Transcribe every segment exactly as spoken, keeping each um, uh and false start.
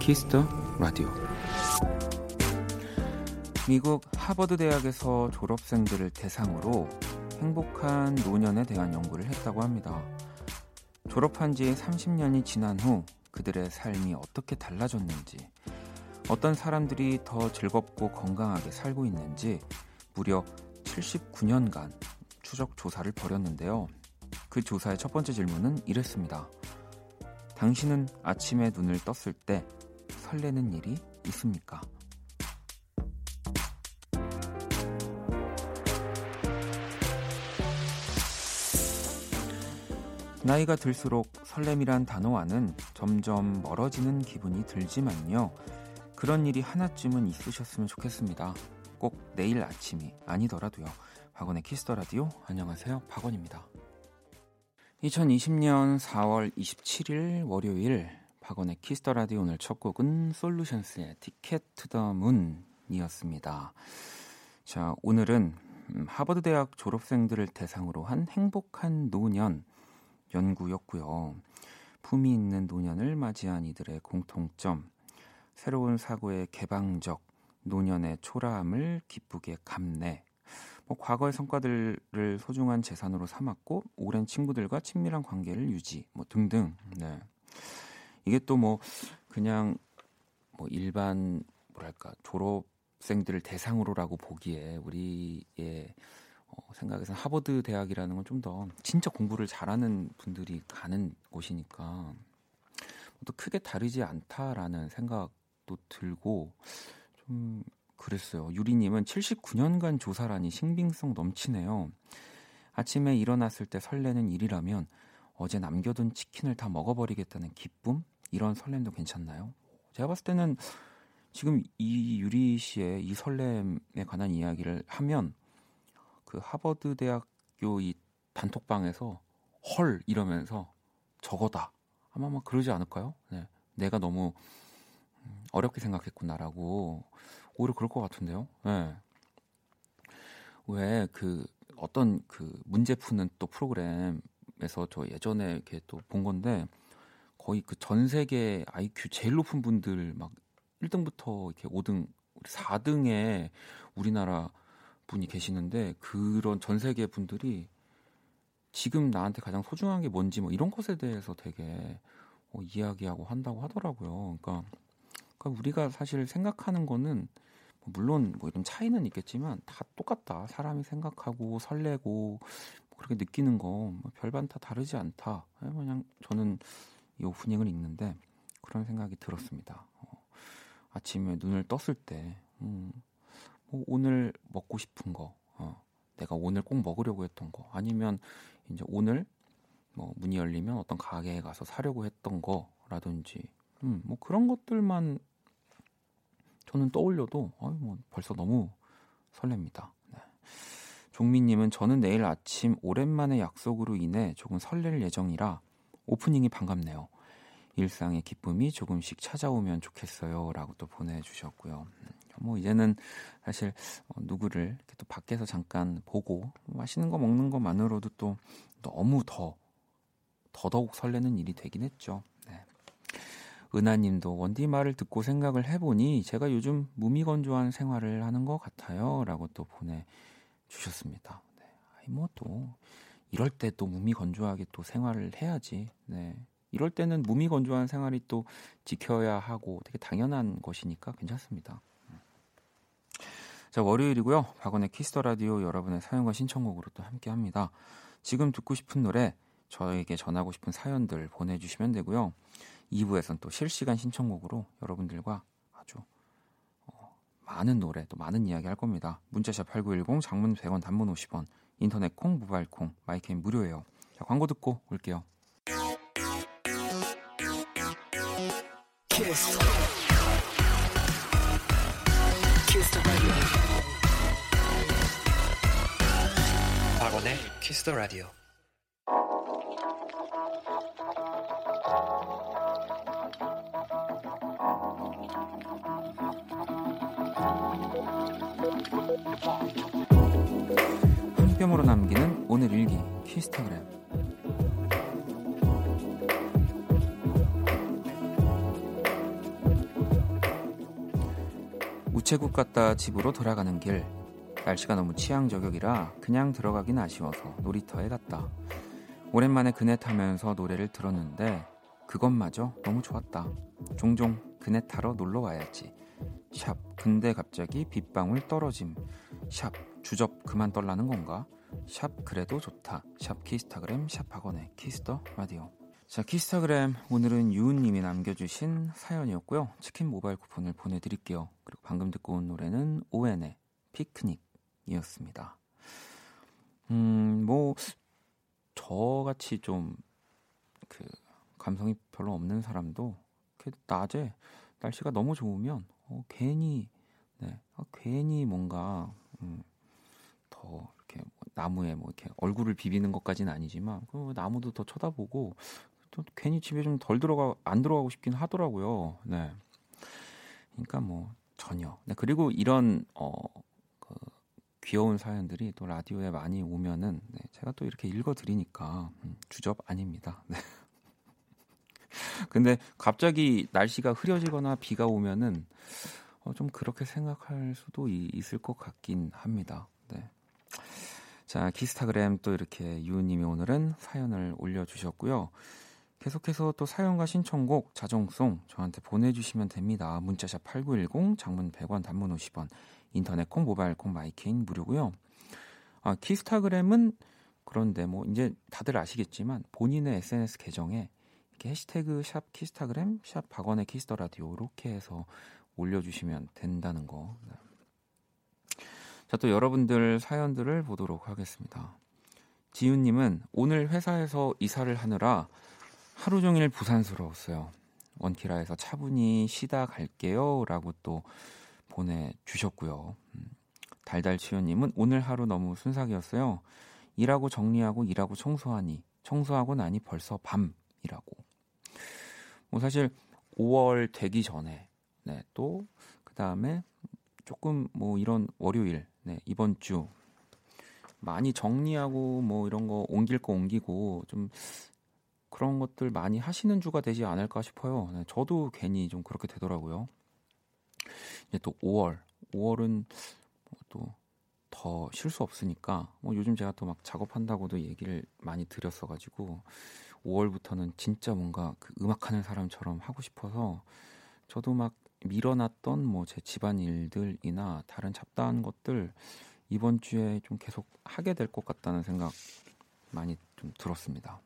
키스더 라디오. 미국 하버드 대학에서 졸업생들을 대상으로 행복한 노년에 대한 연구를 했다고 합니다. 졸업한 지 삼십 년이 지난 후 그들의 삶이 어떻게 달라졌는지, 어떤 사람들이 더 즐겁고 건강하게 살고 있는지 무려 칠십구 년간 추적 조사를 벌였는데요. 그 조사의 첫 번째 질문은 이랬습니다. 당신은 아침에 눈을 떴을 때 설레는 일이 있습니까? 나이가 들수록 설렘이란 단어와는 점점 멀어지는 기분이 들지만요. 그런 일이 하나쯤은 있으셨으면 좋겠습니다. 꼭 내일 아침이 아니더라도요. 박원의 키스더 라디오, 안녕하세요, 박원입니다. 이천이십 년 사월 이십칠일 월요일 박원의 키스더 라디오. 오늘 첫 곡은 솔루션스의 티켓 투 더 문이었습니다. 자, 오늘은 하버드 대학 졸업생들을 대상으로 한 행복한 노년 연구였고요. 품이 있는 노년을 맞이한 이들의 공통점, 새로운 사고의 개방적, 노년의 초라함을 기쁘게 감내, 뭐 과거의 성과들을 소중한 재산으로 삼았고 오랜 친구들과 친밀한 관계를 유지, 뭐 등등. 네. 이게 또 뭐 그냥 뭐 일반 뭐랄까 졸업생들을 대상으로라고 보기에 우리의 어, 생각에서는 하버드 대학이라는 건 좀 더 진짜 공부를 잘하는 분들이 가는 곳이니까 또 크게 다르지 않다라는 생각도 들고 좀 그랬어요. 유리님은 칠십구 년간 조사라니 신빙성 넘치네요. 아침에 일어났을 때 설레는 일이라면 어제 남겨둔 치킨을 다 먹어버리겠다는 기쁨? 이런 설렘도 괜찮나요? 제가 봤을 때는 지금 이 유리 씨의 이 설렘에 관한 이야기를 하면 그 하버드 대학교 이 단톡방에서 헐 이러면서 저거다 아마 막 그러지 않을까요? 네. 내가 너무 어렵게 생각했구나라고 오히려 그럴 것 같은데요. 네. 왜 그 어떤 그 문제 푸는 또 프로그램에서 저 예전에 이렇게 또 본 건데 거의 그 전 세계 아이큐 제일 높은 분들 막 일 등부터 이렇게 오등, 사등에 우리나라 분이 계시는데 그런 전 세계 분들이 지금 나한테 가장 소중한 게 뭔지 뭐 이런 것에 대해서 되게 어, 이야기하고 한다고 하더라고요. 그러니까, 그러니까 우리가 사실 생각하는 거는 물론 뭐 이런 차이는 있겠지만 다 똑같다. 사람이 생각하고 설레고 뭐 그렇게 느끼는 거 별반 다 다르지 않다. 그냥 저는 이 오프닝을 읽는데 그런 생각이 들었습니다. 어, 아침에 눈을 떴을 때 음, 뭐 오늘 먹고 싶은 거, 어, 내가 오늘 꼭 먹으려고 했던 거, 아니면 이제 오늘 뭐 문이 열리면 어떤 가게에 가서 사려고 했던 거라든지, 음, 뭐 그런 것들만 저는 떠올려도 어이 뭐 벌써 너무 설렙니다. 네. 종민님은 저는 내일 아침 오랜만에 약속으로 인해 조금 설렐 예정이라 오프닝이 반갑네요. 일상의 기쁨이 조금씩 찾아오면 좋겠어요라고 또 보내주셨고요. 뭐 이제는 사실 누구를 이렇게 또 밖에서 잠깐 보고 맛있는 거 먹는 것만으로도 또 너무 더 더더욱 설레는 일이 되긴 했죠. 네. 은하님도 원디 말을 듣고 생각을 해보니 제가 요즘 무미건조한 생활을 하는 것 같아요라고 또 보내주셨습니다. 네. 뭐 또 이럴 때 또 무미건조하게 또 생활을 해야지. 네. 이럴 때는 무미건조한 생활이 또 지켜야 하고 되게 당연한 것이니까 괜찮습니다. 자, 월요일이고요. 박원의 키스더 라디오, 여러분의 사연과 신청곡으로 또 함께합니다. 지금 듣고 싶은 노래, 저에게 전하고 싶은 사연들 보내주시면 되고요. 이 부에서는 또 실시간 신청곡으로 여러분들과 아주 어, 많은 노래, 또 많은 이야기 할 겁니다. 문자샵 팔구일공, 장문 백 원, 단문 오십 원, 인터넷 콩, 모바일 콩, 마이캠 무료예요. 자, 광고 듣고 올게요. 키스. 박원의 키스 더 라디오. 한 뼘으로 남기는 오늘 일기 키스타그램. 우체국 갔다 집으로 돌아가는 길 날씨가 너무 취향 저격이라 그냥 들어가긴 아쉬워서 놀이터에 갔다. 오랜만에 그네 타면서 노래를 들었는데 그것마저 너무 좋았다. 종종 그네 타러 놀러 와야지. 샵 근데 갑자기 빗방울 떨어짐. 샵 주접 그만 떨라는 건가? 샵 그래도 좋다. 샵 키스타그램 샵 학원의 키스더 라디오. 자, 키스타그램 오늘은 유은님이 남겨주신 사연이었고요. 치킨 모바일 쿠폰을 보내드릴게요. 그리고 방금 듣고 온 노래는 오엔의 피크닉이었습니다. 음, 뭐 저같이 좀 그 감성이 별로 없는 사람도 낮에 날씨가 너무 좋으면 어, 괜히 네, 어, 괜히 뭔가 음, 더 이렇게 나무에 뭐 이렇게 얼굴을 비비는 것까지는 아니지만 그 나무도 더 쳐다보고 또 괜히 집에 좀 덜 들어가 안 들어가고 싶긴 하더라고요. 네, 그러니까 뭐 전혀. 네, 그리고 이런 어, 그 귀여운 사연들이 또 라디오에 많이 오면은 네, 제가 또 이렇게 읽어드리니까 음, 주접 아닙니다. 네. 근데 갑자기 날씨가 흐려지거나 비가 오면은 어, 좀 그렇게 생각할 수도 이, 있을 것 같긴 합니다. 네. 자, 키스타그램 또 이렇게 유우님이 오늘은 사연을 올려주셨고요. 계속해서 또 사연과 신청곡, 자정송 저한테 보내주시면 됩니다. 문자샵 팔구일공, 장문 백 원, 단문 오십 원, 인터넷 콩, 모바일 콩, 마이케인 무료고요. 아, 키스타그램은 그런데 뭐 이제 다들 아시겠지만 본인의 에스엔에스 계정에 이렇게 해시태그 샵 키스타그램, 샵 박원의 키스더라디오 이렇게 해서 올려주시면 된다는 거. 자, 또 여러분들 사연들을 보도록 하겠습니다. 지윤님은 오늘 회사에서 이사를 하느라 하루 종일 부산스러웠어요. 원키라에서 차분히 쉬다 갈게요 라고 또 보내주셨고요. 달달치유님은 오늘 하루 너무 순삭이었어요. 일하고 정리하고 일하고 청소하니 청소하고 나니 벌써 밤이라고. 뭐 사실 오월 되기 전에 네, 또 그 다음에 조금 뭐 이런 월요일 네, 이번 주 많이 정리하고 뭐 이런 거 옮길 거 옮기고 좀 그런 것들 많이 하시는 주가 되지 않을까 싶어요. 네, 저도 괜히 좀 그렇게 되더라고요. 이제 또 오월, 오월은 또 더 쉴 수 없으니까 뭐 요즘 제가 또 막 작업한다고도 얘기를 많이 드렸어가지고 오월부터는 진짜 뭔가 그 음악하는 사람처럼 하고 싶어서 저도 막 밀어놨던 뭐 제 집안 일들이나 다른 잡다한 것들 이번 주에 좀 계속 하게 될 것 같다는 생각 많이 좀 들었습니다.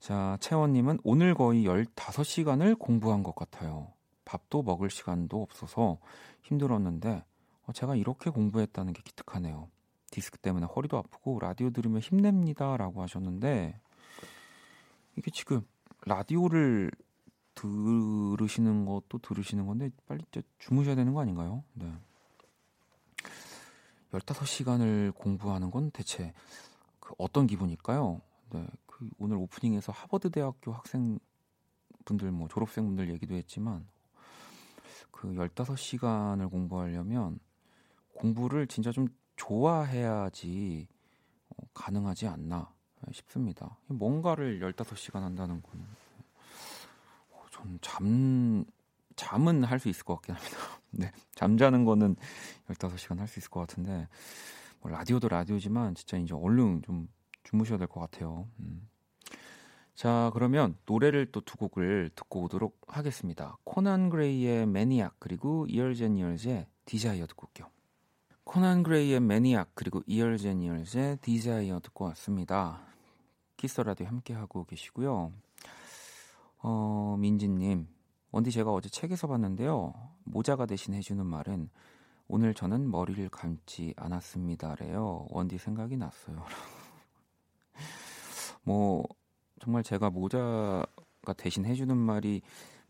자, 채원님은 오늘 거의 열다섯 시간을 공부한 것 같아요. 밥도 먹을 시간도 없어서 힘들었는데 제가 이렇게 공부했다는 게 기특하네요. 디스크 때문에 허리도 아프고 라디오 들으면 힘냅니다 라고 하셨는데 이게 지금 라디오를 들으시는 것도 들으시는 건데 빨리 주무셔야 되는 거 아닌가요? 네. 열다섯 시간을 공부하는 건 대체 그 어떤 기분일까요? 네. 그 오늘 오프닝에서 하버드 대학교 학생분들 뭐 졸업생분들 얘기도 했지만 그 열다섯 시간을 공부하려면 공부를 진짜 좀 좋아해야지 가능하지 않나 싶습니다. 뭔가를 열다섯 시간 한다는 건 잠, 잠은 할 수 있을 것 같긴 합니다. 네, 잠자는 거는 열다섯 시간 할 수 있을 것 같은데 뭐 라디오도 라디오지만 진짜 이제 얼른 좀 주무셔야 될 것 같아요. 음. 자, 그러면 노래를 또 두 곡을 듣고 오도록 하겠습니다. 코난 그레이의 매니악 그리고 Ears and Ears의 디자이어 듣고 올게요. 코난 그레이의 매니악 그리고 Ears and Ears의 디자이어 듣고 왔습니다. 키스라디오 함께하고 계시고요. 어, 민지님, 원디 제가 어제 책에서 봤는데요. 모자가 대신 해주는 말은 오늘 저는 머리를 감지 않았습니다래요. 원디 생각이 났어요. 뭐 정말 제가 모자가 대신 해주는 말이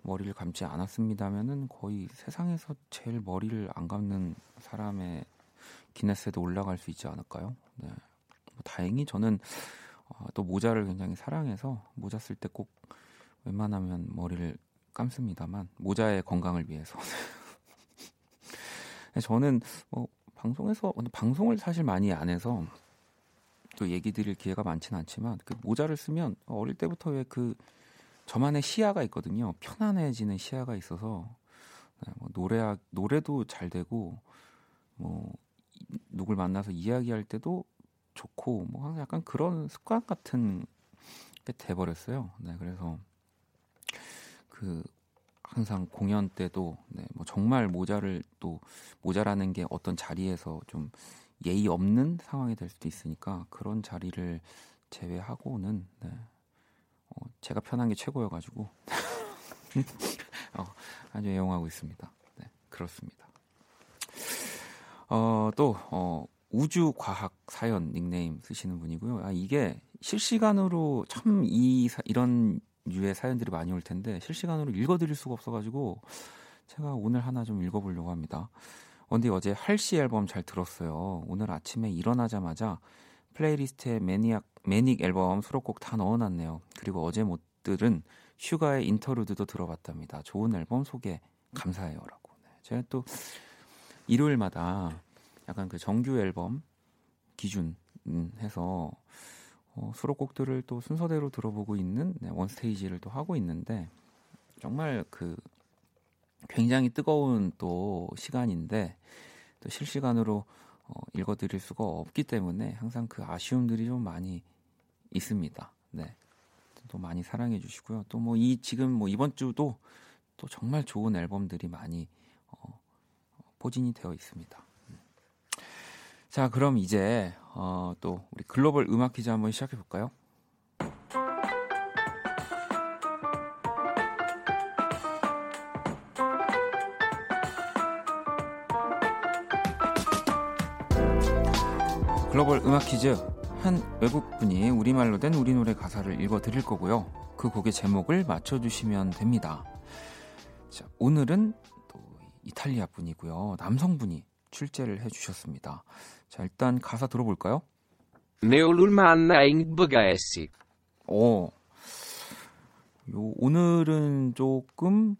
머리를 감지 않았습니다면은 거의 세상에서 제일 머리를 안 감는 사람의 기네스에도 올라갈 수 있지 않을까요? 네. 다행히 저는 어, 또 모자를 굉장히 사랑해서 모자 쓸 때 꼭 웬만하면 머리를 감습니다만 모자의 건강을 위해서 저는 뭐 방송에서 방송을 사실 많이 안 해서 또 얘기 드릴 기회가 많지는 않지만 그 모자를 쓰면 어릴 때부터 왜 그 저만의 시야가 있거든요. 편안해지는 시야가 있어서 뭐 노래하, 노래도 잘 되고 뭐 누굴 만나서 이야기할 때도 좋고 뭐 항상 약간 그런 습관 같은 게 돼버렸어요. 네, 그래서 그 항상 공연 때도 네, 뭐 정말 모자를 또 모자라는 게 어떤 자리에서 좀 예의 없는 상황이 될 수도 있으니까 그런 자리를 제외하고는 네, 어, 제가 편한 게 최고여가지고 어, 아주 애용하고 있습니다. 네, 그렇습니다. 어, 또 어, 우주과학 사연 닉네임 쓰시는 분이고요. 아, 이게 실시간으로 참 이, 이런 유의 사연들이 많이 올 텐데 실시간으로 읽어드릴 수가 없어가지고 제가 오늘 하나 좀 읽어보려고 합니다. 근데 어제 할시 앨범 잘 들었어요. 오늘 아침에 일어나자마자 플레이리스트에 매니악, 매닉 앨범 수록곡 다 넣어놨네요. 그리고 어제 못 들은 슈가의 인터루드도 들어봤답니다. 좋은 앨범 소개 감사해요. 라고. 네. 제가 또 일요일마다 약간 그 정규 앨범 기준 해서 어, 수록곡들을 또 순서대로 들어보고 있는 네, 원스테이지를 또 하고 있는데 정말 그 굉장히 뜨거운 또 시간인데 또 실시간으로 어, 읽어드릴 수가 없기 때문에 항상 그 아쉬움들이 좀 많이 있습니다. 네, 또 많이 사랑해 주시고요. 또 뭐 이 지금 뭐 이번 주도 또 정말 좋은 앨범들이 많이 어, 포진이 되어 있습니다. 음. 자, 그럼 이제 어, 또 우리 글로벌 음악 퀴즈 한번 시작해 볼까요? 글로벌 음악 퀴즈. 한 외국분이 우리말로 된 우리 노래 가사를 읽어드릴 거고요. 그 곡의 제목을 맞춰주시면 됩니다. 자, 오늘은 또 이탈리아 분이고요. 남성분이 출제를 해주셨습니다. 자, 일단 가사 들어볼까요? 네올룰만나 잉브가에시. 오, 요 오늘은 조금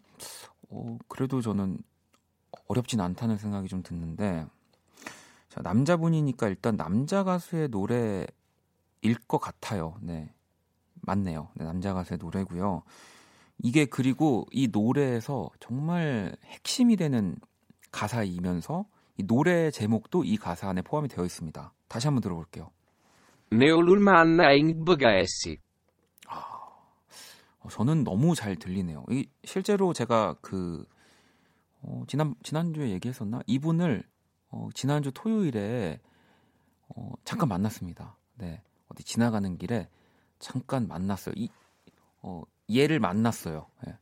어, 그래도 저는 어렵진 않다는 생각이 좀 드는데 자, 남자분이니까 일단 남자 가수의 노래일 것 같아요. 네, 맞네요. 네, 남자 가수의 노래고요. 이게 그리고 이 노래에서 정말 핵심이 되는 가사이면서 이 노래 제목도 이 가사 안에 포함이 되어 있습니다. 다시 한번 들어볼게요. 네올룰만나 잉브가에시. 아, 저는 너무 잘 들리네요. 이, 실제로 제가 그 어, 지난 지난주에 얘기했었나? 이분을 어, 지난주 토요일에 어, 잠깐 만났습니다. 네, 어디 지나가는 길에 잠깐 만났어요. 이, 어, 얘를 만났어요. 네.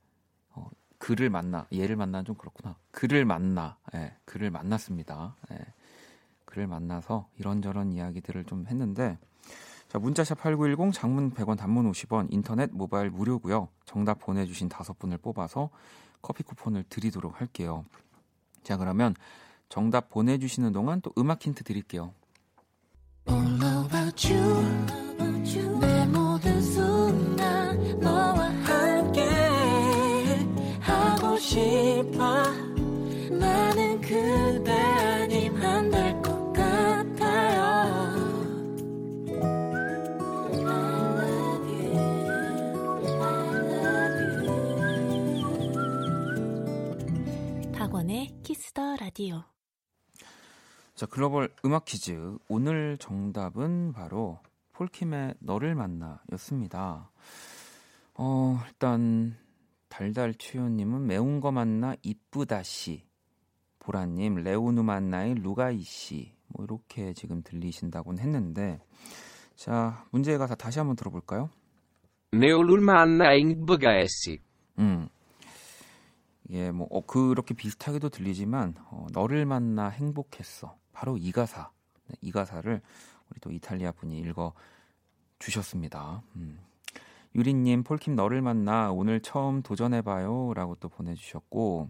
어, 그를 만나, 얘를 만나는 좀 그렇구나. 그를 만나, 네, 그를 만났습니다. 네. 그를 만나서 이런저런 이야기들을 좀 했는데 자, 문자샵 팔구일공, 장문 백 원, 단문 오십 원, 인터넷, 모바일 무료고요. 정답 보내주신 다섯 분을 뽑아서 커피 쿠폰을 드리도록 할게요. 자, 그러면 정답 보내주시는 동안 또 음악 힌트 드릴게요. All about you, 내 모든 순간 너와 함께 하고 싶어. 나는 그대 아님 안 될 것 같아요. I love you, I love you. 박원의 키스 더 라디오. 자, 글로벌 음악 퀴즈 오늘 정답은 바로 폴킴의 너를 만나 였습니다. 어, 일단 달달추요님은 매운 거 만나 이쁘다씨, 보라님 레오누 만나의 루가이씨 뭐 이렇게 지금 들리신다곤 했는데 자, 문제의 가사 다시 한번 들어볼까요? 네올룰 만나 잉브가에씨. 음. 예, 뭐 어, 그렇게 비슷하게도 들리지만 어, 너를 만나 행복했어. 바로 이 가사, 네, 이 가사를 우리 또 이탈리아 분이 읽어 주셨습니다. 음. 유리님, 폴킴 너를 만나 오늘 처음 도전해봐요라고 또 보내주셨고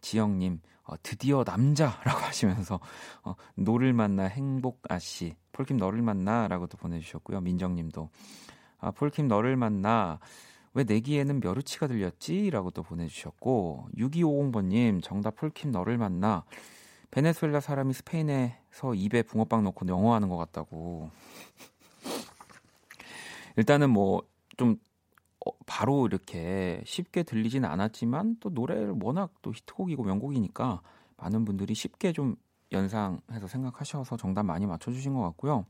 지영님 어, 드디어 남자라고 하시면서 어, 너를 만나 행복 아씨, 폴킴 너를 만나라고 또 보내주셨고요. 민정님도 아, 폴킴 너를 만나 왜 내기에는 멸우치가 들렸지? 라고 또 보내주셨고 육이오공 번님 정답 폴킴 너를 만나 베네수엘라 사람이 스페인에서 입에 붕어빵 넣고 영어하는 것 같다고. 일단은 뭐 좀 바로 이렇게 쉽게 들리진 않았지만 또 노래를 워낙 또 히트곡이고 명곡이니까 많은 분들이 쉽게 좀 연상해서 생각하셔서 정답 많이 맞춰주신 것 같고요.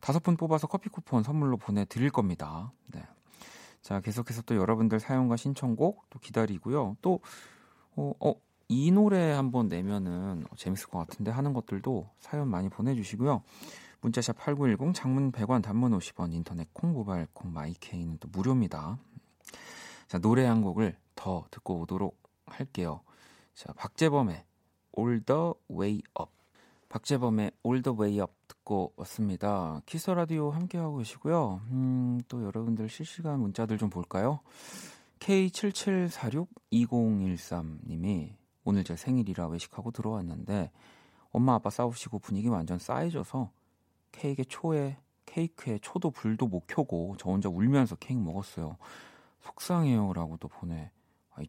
다섯 분 뽑아서 커피 쿠폰 선물로 보내드릴 겁니다. 네. 자, 계속해서 또 여러분들 사연과 신청곡 또 기다리고요. 또 어, 어, 이 노래 한번 내면은 재밌을 것 같은데 하는 것들도 사연 많이 보내주시고요. 문자샵 팔구일공, 장문 백 원, 단문 오십 원, 인터넷 콩, 모바일 콩, 마이케이는 또 무료입니다. 자, 노래 한 곡을 더 듣고 오도록 할게요. 자, 박재범의 All the Way Up. 박재범의 All the Way Up 듣고 왔습니다. 키스 라디오 함께하고 계시고요. 음, 또 여러분들 실시간 문자들 좀 볼까요? 케이 칠칠사육 이공일삼님이 오늘 제 생일이라 외식하고 들어왔는데 엄마 아빠 싸우시고 분위기 완전 싸해져서 케이크에 초에 케이크에 초도 불도 못 켜고 저 혼자 울면서 케이크 먹었어요. 속상해요라고 또 보내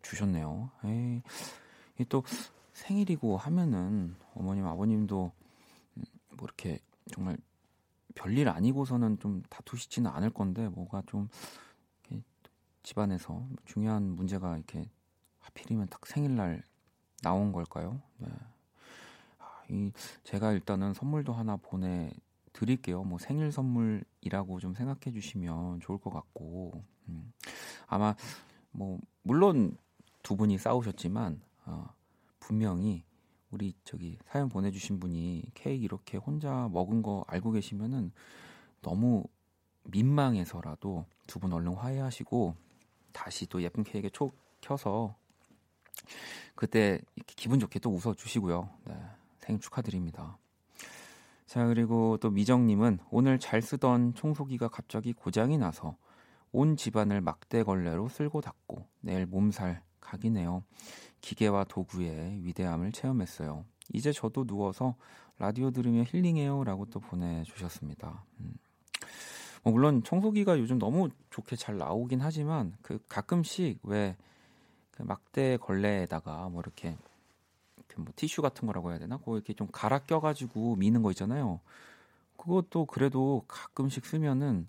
주셨네요. 에이, 이게 또 생일이고 하면은 어머님 아버님도 뭐 이렇게 정말 별일 아니고서는 좀 다투시지는 않을 건데 뭐가 좀 집안에서 중요한 문제가 이렇게 하필이면 딱 생일날 나온 걸까요? 네. 이 제가 일단은 선물도 하나 보내드릴게요. 뭐 생일 선물이라고 좀 생각해 주시면 좋을 것 같고 음. 아마 뭐 물론 두 분이 싸우셨지만 어, 분명히 우리 저기 사연 보내주신 분이 케이크 이렇게 혼자 먹은 거 알고 계시면은 너무 민망해서라도 두 분 얼른 화해하시고 다시 또 예쁜 케이크에 촉 켜서 그때 이렇게 기분 좋게 또 웃어주시고요. 네. 생일 축하드립니다. 자, 그리고 또 미정님은 오늘 잘 쓰던 청소기가 갑자기 고장이 나서 온 집안을 막대걸레로 쓸고 닦고 내일 몸살 각이네요. 기계와 도구의 위대함을 체험했어요. 이제 저도 누워서 라디오 들으며 힐링해요 라고 또 보내주셨습니다. 음. 뭐 물론 청소기가 요즘 너무 좋게 잘 나오긴 하지만 그 가끔씩 왜 그 막대걸레에다가 뭐 이렇게 뭐 티슈 같은 거라고 해야 되나? 그거 이렇게 좀 갈아 껴가지고 미는 거 있잖아요. 그것도 그래도 가끔씩 쓰면은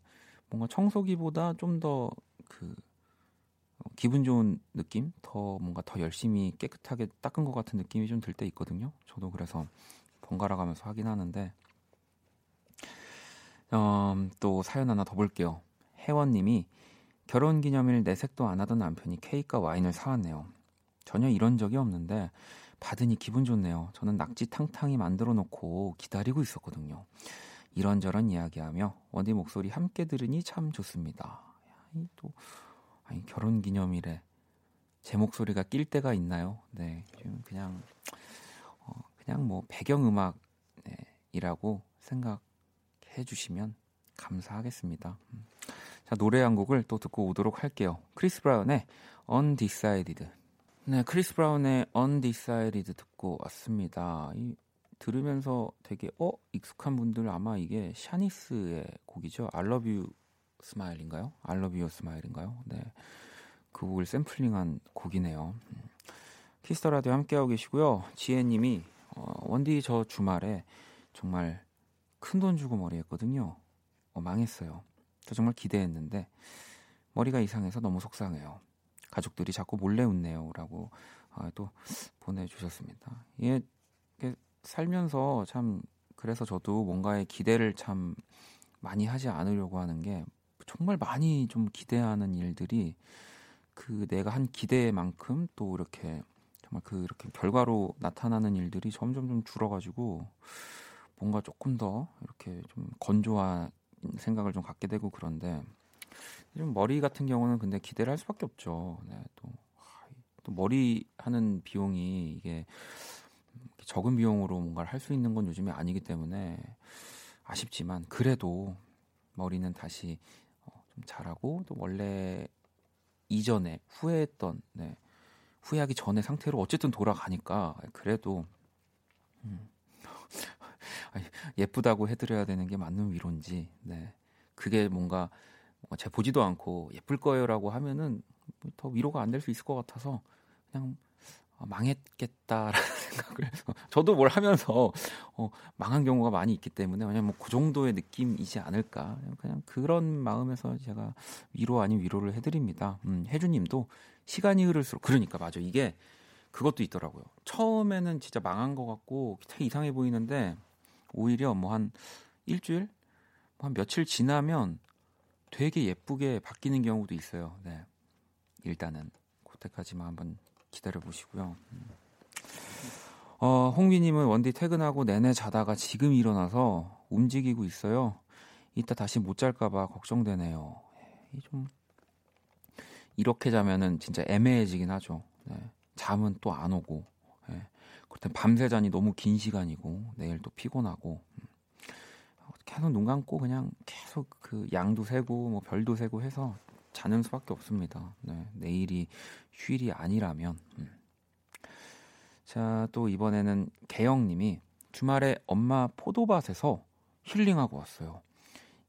뭔가 청소기보다 좀 더 그 기분 좋은 느낌? 더 뭔가 더 열심히 깨끗하게 닦은 것 같은 느낌이 좀 들 때 있거든요. 저도 그래서 번갈아 가면서 하긴 하는데 음, 또 사연 하나 더 볼게요. 혜원님이 결혼기념일 내색도 안 하던 남편이 케이크와 와인을 사왔네요. 전혀 이런 적이 없는데 받으니 기분 좋네요. 저는 낙지 탕탕이 만들어 놓고 기다리고 있었거든요. 이런저런 이야기하며 원디 목소리 함께 들으니 참 좋습니다. 아니, 또 아니, 결혼기념일에 제 목소리가 낄 때가 있나요? 네, 그냥 어, 그냥 뭐 배경음악이라고 생각해 주시면 감사하겠습니다. 자, 노래 한 곡을 또 듣고 오도록 할게요. 크리스 브라운의 Undecided. 네, 크리스 브라운의 Undecided 듣고 왔습니다. 이, 들으면서 되게 어? 익숙한 분들 아마 이게 샤니스의 곡이죠. I love you smile인가요? I love you smile인가요? 네, 그 곡을 샘플링한 곡이네요. 키스터 라디오 함께하고 계시고요. 지혜님이 어, 원디 저 주말에 정말 큰돈 주고 머리 했거든요. 어, 망했어요. 저 정말 기대했는데 머리가 이상해서 너무 속상해요. 가족들이 자꾸 몰래 웃네요 라고 아, 또 보내주셨습니다. 예, 살면서 참 그래서 저도 뭔가의 기대를 참 많이 하지 않으려고 하는 게 정말 많이 좀 기대하는 일들이 그 내가 한 기대만큼 또 이렇게 정말 그 이렇게 결과로 나타나는 일들이 점점 좀 줄어가지고 뭔가 조금 더 이렇게 좀 건조한 생각을 좀 갖게 되고 그런데 좀 머리 같은 경우는 근데 기대를 할 수밖에 없죠. 네, 또, 또 머리 하는 비용이 이게 적은 비용으로 뭔가를 할 수 있는 건 요즘에 아니기 때문에 아쉽지만 그래도 머리는 다시 어, 좀 잘하고 또 원래 이전에 후회했던 네, 후회하기 전의 상태로 어쨌든 돌아가니까 그래도 음, 예쁘다고 해드려야 되는 게 맞는 위로인지 네, 그게 뭔가 제 보지도 않고 예쁠 거예요라고 하면은 더 위로가 안 될 수 있을 것 같아서 그냥 망했겠다라는 생각을 해서 저도 뭘 하면서 어, 망한 경우가 많이 있기 때문에 그냥 뭐 그 정도의 느낌이지 않을까, 그냥 그런 마음에서 제가 위로 아닌 위로를 해드립니다. 음, 혜주님도 시간이 흐를수록, 그러니까 맞아, 이게 그것도 있더라고요. 처음에는 진짜 망한 것 같고 되게 이상해 보이는데 오히려 뭐 한 일주일, 뭐 한 며칠 지나면 되게 예쁘게 바뀌는 경우도 있어요. 네, 일단은 그때까지만 한번 기다려보시고요. 어, 홍비님은 원디 퇴근하고 내내 자다가 지금 일어나서 움직이고 있어요. 이따 다시 못 잘까봐 걱정되네요. 좀 이렇게 자면은 진짜 애매해지긴 하죠. 네. 잠은 또 안 오고, 네. 그렇다면 밤새 자니 너무 긴 시간이고 내일 또 피곤하고, 계속 눈 감고 그냥 계속 그 양도 세고 뭐 별도 세고 해서 자는 수밖에 없습니다. 네, 내일이 휴일이 아니라면. 음. 자, 또 이번에는 개영님이 주말에 엄마 포도밭에서 힐링하고 왔어요.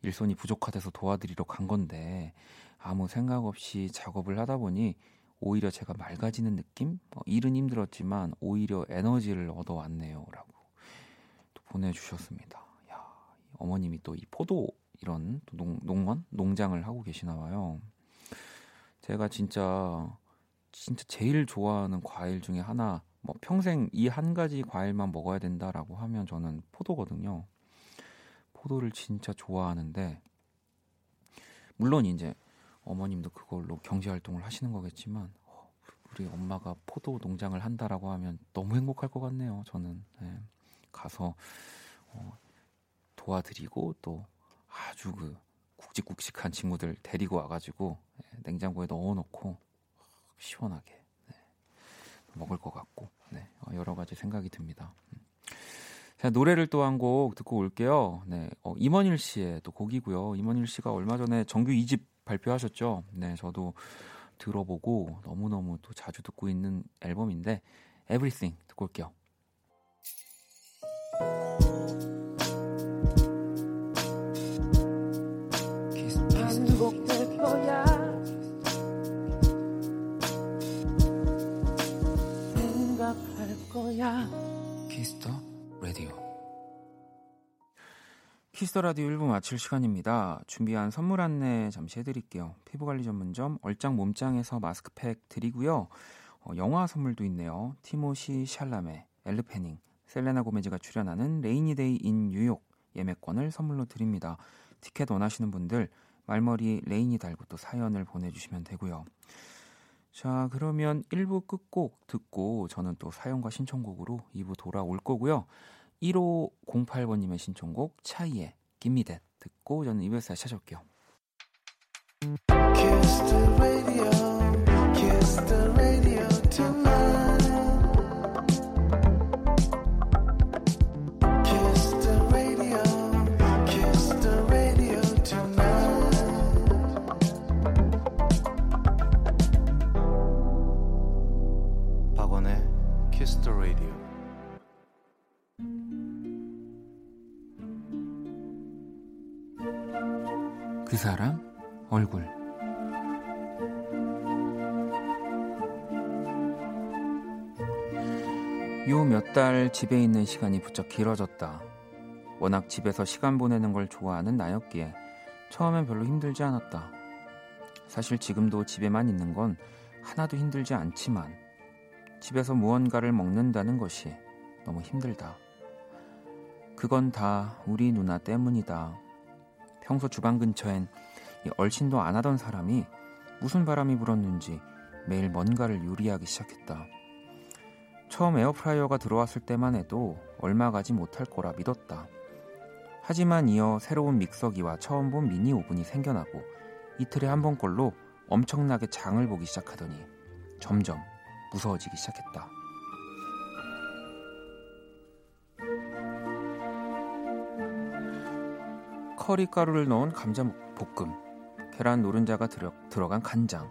일손이 부족하대서 도와드리러 간 건데 아무 생각 없이 작업을 하다 보니 오히려 제가 맑아지는 느낌? 어, 일은 힘들었지만 오히려 에너지를 얻어왔네요, 라고 또 보내주셨습니다. 야, 어머님이 또 이 포도 이런 또 농, 농원? 농장을 하고 계시나 봐요. 제가 진짜 진짜 제일 좋아하는 과일 중에 하나, 뭐 평생 이 한 가지 과일만 먹어야 된다라고 하면 저는 포도거든요. 포도를 진짜 좋아하는데, 물론 이제 어머님도 그걸로 경제 활동을 하시는 거겠지만 어, 우리 엄마가 포도 농장을 한다라고 하면 너무 행복할 것 같네요. 저는 네, 가서 어, 도와드리고 또 아주 그 굵직굵직한 친구들 데리고 와가지고 냉장고에 넣어놓고 시원하게 네, 먹을 것 같고, 네, 여러 가지 생각이 듭니다. 자, 노래를 또 한 곡 듣고 올게요. 네, 어, 임원일 씨의 또 곡이고요. 임원일 씨가 얼마 전에 정규 이 집 발표하셨죠. 네, 저도 들어보고 너무너무 또 자주 듣고 있는 앨범인데 Everything 듣고 올게요. 키스터 라디오. 키스터 라디오 일 부 마칠 시간입니다. 준비한 선물 안내 잠시 해드릴게요. 피부관리 전문점 얼짱 몸짱에서 마스크팩 드리고요. 어, 영화 선물도 있네요. 티모시 샬라메, Elle Fanning, 셀레나 고메즈가 출연하는 레이니 데이 인 뉴욕 예매권을 선물로 드립니다. 티켓 원하시는 분들 말머리 레인이 달고 또 사연을 보내주시면 되고요. 자, 그러면 일 부 끝곡 듣고 저는 또 사연과 신청곡으로 이 부 돌아올 거고요. 천오백팔 번님의 신청곡 차이의 Give Me That 듣고 저는 이 부에서 다시 찾아올게요. Kiss the radio, kiss the radio tonight. 그 사람 얼굴. 요 몇 달 집에 있는 시간이 부쩍 길어졌다. 워낙 집에서 시간 보내는 걸 좋아하는 나였기에 처음엔 별로 힘들지 않았다. 사실 지금도 집에만 있는 건 하나도 힘들지 않지만 집에서 무언가를 먹는다는 것이 너무 힘들다. 그건 다 우리 누나 때문이다. 평소 주방 근처엔 이 얼씬도 안 하던 사람이 무슨 바람이 불었는지 매일 뭔가를 요리하기 시작했다. 처음 에어프라이어가 들어왔을 때만 해도 얼마 가지 못할 거라 믿었다. 하지만 이어 새로운 믹서기와 처음 본 미니 오븐이 생겨나고 이틀에 한 번꼴로 엄청나게 장을 보기 시작하더니 점점 무서워지기 시작했다. 커리가루를 넣은 감자볶음, 계란 노른자가 들어, 들어간 간장,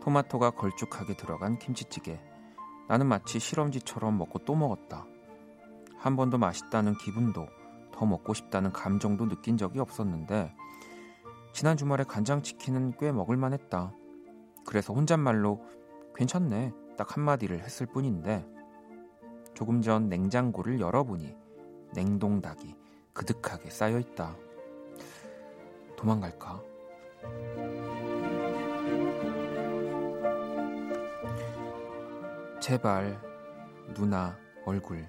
토마토가 걸쭉하게 들어간 김치찌개. 나는 마치 실험지처럼 먹고 또 먹었다. 한 번도 맛있다는 기분도 더 먹고 싶다는 감정도 느낀 적이 없었는데 지난 주말에 간장치킨은 꽤 먹을만 했다. 그래서 혼잣말로 괜찮네 딱 한마디를 했을 뿐인데 조금 전 냉장고를 열어보니 냉동 닭이 그득하게 쌓여있다. 도망갈까? 제발 누나 얼굴.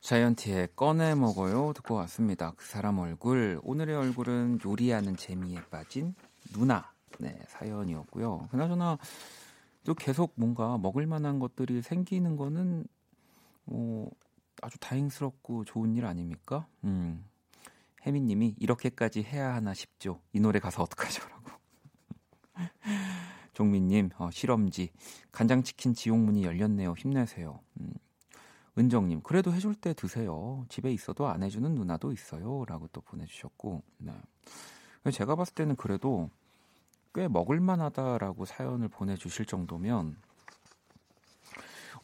자이언티의 꺼내 먹어요 듣고 왔습니다. 그 사람 얼굴. 오늘의 얼굴은 요리하는 재미에 빠진 누나. 네, 사연이었고요. 그나저나 또 계속 뭔가 먹을 만한 것들이 생기는 거는 뭐 아주 다행스럽고 좋은 일 아닙니까? 음. 혜미님이 이렇게까지 해야 하나 싶죠. 이 노래 가서 어떡하죠라고. 종민님 어, 실험지 간장치킨 지옥문이 열렸네요. 힘내세요. 음. 은정님 그래도 해줄 때 드세요. 집에 있어도 안 해주는 누나도 있어요. 라고 또 보내주셨고 네. 제가 봤을 때는 그래도 꽤 먹을만하다라고 사연을 보내주실 정도면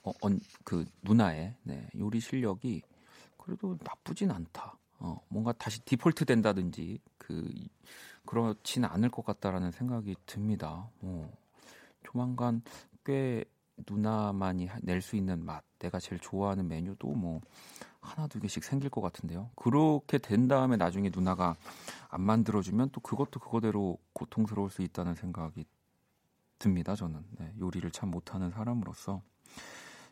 어, 어, 그 누나의 네, 요리 실력이 그래도 나쁘진 않다. 어, 뭔가 다시 디폴트 된다든지 그 그렇진 않을 것 같다라는 생각이 듭니다. 어, 조만간 꽤 누나만이 낼 수 있는 맛, 내가 제일 좋아하는 메뉴도 뭐 하나 두 개씩 생길 것 같은데요. 그렇게 된 다음에 나중에 누나가 안 만들어주면 또 그것도 그거대로 고통스러울 수 있다는 생각이 듭니다. 저는 네, 요리를 참 못하는 사람으로서.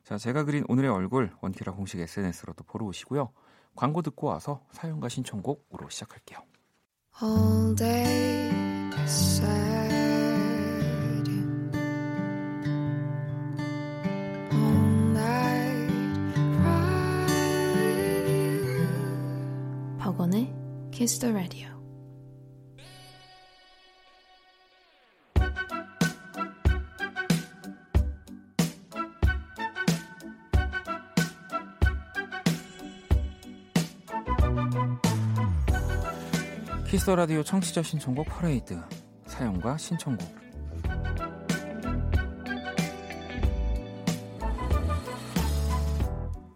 자, 제가 그린 오늘의 얼굴 원키라 공식 에스엔에스로도 보러 오시고요. 광고 듣고 와서 사연과 신청곡으로 시작할게요. All day sad. All night cry. 박원의 Kiss the Radio. 키스라디오 청취자 신청곡 퍼레이드 사연과 신청곡.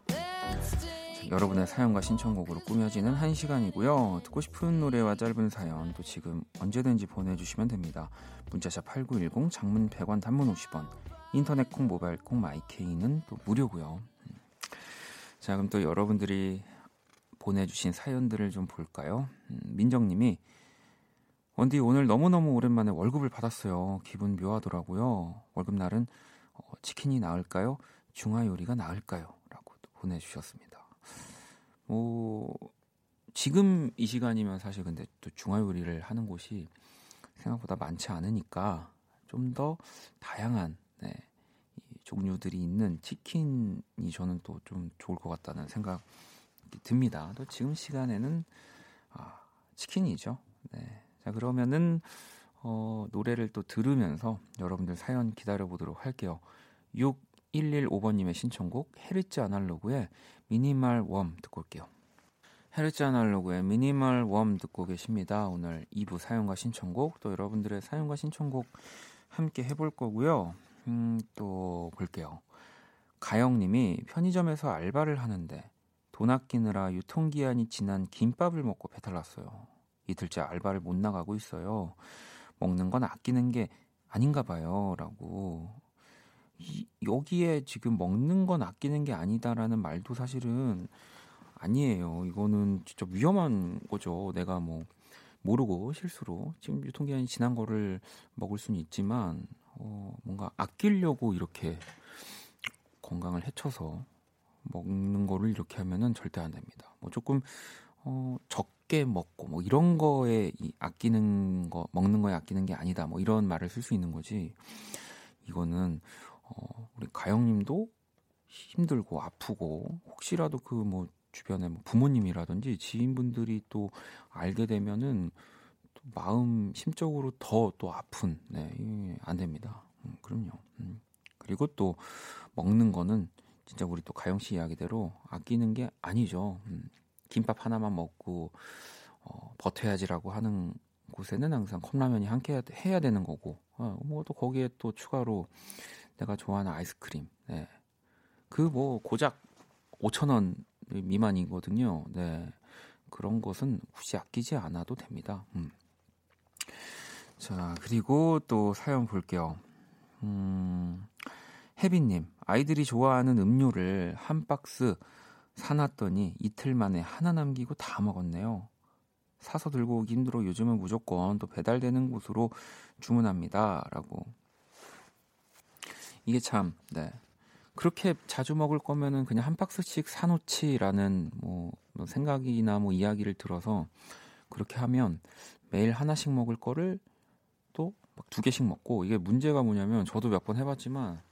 자, 여러분의 사연과 신청곡으로 꾸며지는 한 시간이고요. 듣고 싶은 노래와 짧은 사연 또 지금 언제든지 보내주시면 됩니다. 문자샵 팔구일공, 장문 백 원, 단문 오십 원, 인터넷 콩, 모바일 콩, 마이케이는 또 무료고요. 자, 그럼 또 여러분들이 보내주신 사연들을 좀 볼까요? 음, 민정님이 원디 오늘 너무너무 오랜만에 월급을 받았어요. 기분 묘하더라고요. 월급날은 어, 치킨이 나을까요? 중화요리가 나을까요? 라고 보내주셨습니다. 뭐 지금 이 시간이면 사실 근데 또 중화요리를 하는 곳이 생각보다 많지 않으니까 좀 더 다양한 네, 이 종류들이 있는 치킨이 저는 또 좀 좋을 것 같다는 생각 듭니다. 또 지금 시간에는 아, 치킨이죠. 네. 자, 그러면은 어, 노래를 또 들으면서 여러분들 사연 기다려보도록 할게요. 육일일오 번님의 신청곡 헤르츠 아날로그의 미니멀 웜 듣고 올게요. 헤르츠 아날로그의 미니멀 웜 듣고 계십니다. 오늘 이 부 사연과 신청곡 또 여러분들의 사연과 신청곡 함께 해볼 거고요. 음, 또 볼게요. 가영님이 편의점에서 알바를 하는데 돈 아끼느라 유통기한이 지난 김밥을 먹고 배탈 났어요. 이틀째 알바를 못 나가고 있어요. 먹는 건 아끼는 게 아닌가 봐요. 라고. 이, 여기에 지금 먹는 건 아끼는 게 아니다라는 말도 사실은 아니에요. 이거는 진짜 위험한 거죠. 내가 뭐 모르고 실수로 지금 유통기한이 지난 거를 먹을 수는 있지만 어, 뭔가 아끼려고 이렇게 건강을 해쳐서 먹는 거를 이렇게 하면은 절대 안 됩니다. 뭐 조금 어, 적게 먹고 뭐 이런 거에 이 아끼는 거 먹는 거에 아끼는 게 아니다. 뭐 이런 말을 쓸 수 있는 거지. 이거는 어, 우리 가영님도 힘들고 아프고 혹시라도 그 뭐 주변에 뭐 부모님이라든지 지인분들이 또 알게 되면은 또 마음 심적으로 더 또 아픈. 네, 예, 안 됩니다. 음, 그럼요. 음. 그리고 또 먹는 거는 진짜 우리 또 가영 씨 이야기대로 아끼는 게 아니죠. 음, 김밥 하나만 먹고 어, 버텨야지라고 하는 곳에는 항상 컵라면이 함께 해야, 해야 되는 거고, 어, 뭐 또 거기에 또 추가로 내가 좋아하는 아이스크림, 네. 그 뭐 고작 오천 원 미만이거든요. 네. 그런 것은 굳이 아끼지 않아도 됩니다. 음. 자, 그리고 또 사연 볼게요. 음, 혜빈님, 아이들이 좋아하는 음료를 한 박스 사놨더니 이틀 만에 하나 남기고 다 먹었네요. 사서 들고 오기 힘들어 요즘은 무조건 또 배달되는 곳으로 주문합니다. 라고. 이게 참, 네. 그렇게 자주 먹을 거면은 그냥 한 박스씩 사놓지라는 뭐 생각이나 뭐 이야기를 들어서 그렇게 하면 매일 하나씩 먹을 거를 또 막 두 개씩 먹고, 이게 문제가 뭐냐면 저도 몇 번 해봤지만